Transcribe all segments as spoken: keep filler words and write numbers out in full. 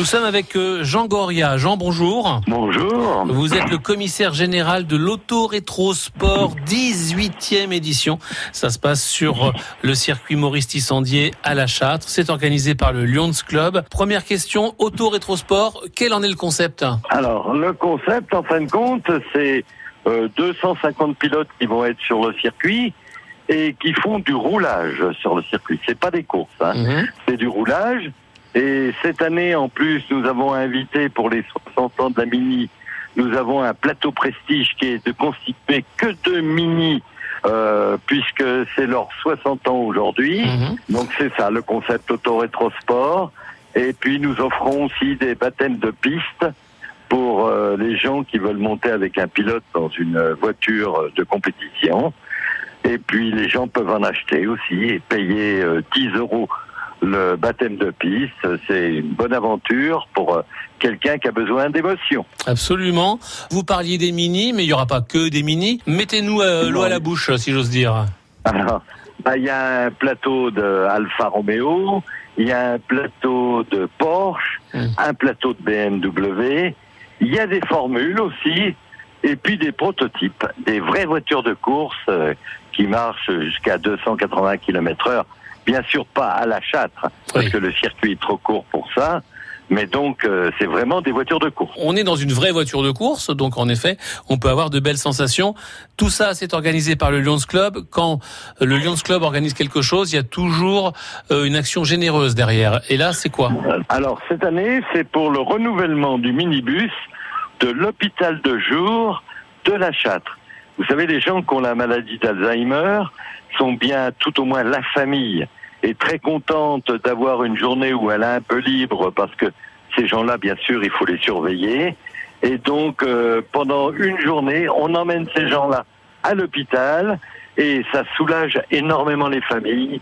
Nous sommes avec Jean Goria. Jean, bonjour. Bonjour. Vous êtes le commissaire général de l'Auto-Rétro-Sport, dix-huitième édition. Ça se passe sur le circuit Maurice-Tissandier à la Châtre. C'est organisé par le Lions Club. Première question, Auto-Rétro-Sport, quel en est le concept? Alors, le concept, en fin de compte, c'est euh, deux cent cinquante pilotes qui vont être sur le circuit et qui font du roulage sur le circuit. C'est pas des courses, hein. Mmh. C'est du roulage. Et cette année, en plus, nous avons invité pour les soixante ans de la MINI, nous avons un plateau prestige qui est de constituer que de MINI, euh, puisque c'est leur soixante ans aujourd'hui. Mmh. Donc c'est ça, le concept Auto-Rétro-Sport. Et puis nous offrons aussi des baptêmes de piste pour euh, les gens qui veulent monter avec un pilote dans une voiture de compétition. Et puis les gens peuvent en acheter aussi et payer euh, dix euros. Le baptême de piste, c'est une bonne aventure pour quelqu'un qui a besoin d'émotion. Absolument. Vous parliez des minis, mais il n'y aura pas que des minis. Mettez-nous euh, l'eau à la bouche, si j'ose dire. Alors, bah, y a un plateau de Alfa Romeo, il y a un plateau de Porsche, mmh. un plateau de B M W, il y a des formules aussi, et puis des prototypes, des vraies voitures de course euh, qui marchent jusqu'à deux cent quatre-vingts kilomètres heure. Bien sûr pas à la Châtre, parce oui. que le circuit est trop court pour ça, mais donc euh, c'est vraiment des voitures de course. On est dans une vraie voiture de course, donc en effet, on peut avoir de belles sensations. Tout ça, c'est organisé par le Lions Club. Quand le Lions Club organise quelque chose, il y a toujours euh, une action généreuse derrière. Et là, c'est quoi? Alors, cette année, c'est pour le renouvellement du minibus de l'hôpital de jour de la Châtre. Vous savez, les gens qui ont la maladie d'Alzheimer sont bien, tout au moins la famille, est très contente d'avoir une journée où elle est un peu libre, parce que ces gens-là, bien sûr, il faut les surveiller. Et donc, euh, pendant une journée, on emmène ces gens-là à l'hôpital et ça soulage énormément les familles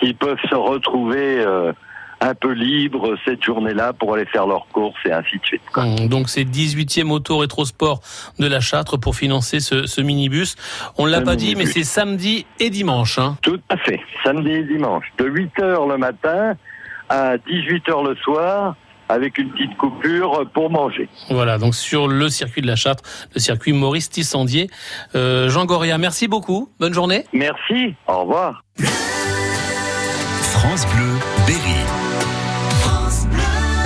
qui peuvent se retrouver euh, un peu libres cette journée-là pour aller faire leurs courses et ainsi de suite. Quoi. Donc, c'est dix-huitième Auto-Rétro-Sport de la Châtre pour financer ce, ce minibus. On ne l'a pas minibus. dit, mais c'est samedi et dimanche. Hein. Tout à fait, samedi et dimanche. De huit heures le matin à dix-huit heures le soir, avec une petite coupure pour manger. Voilà, donc sur le circuit de la Châtre, le circuit Maurice-Tissandier. Euh, Jean Goria, merci beaucoup. Bonne journée. Merci, au revoir. France Bleu Berry.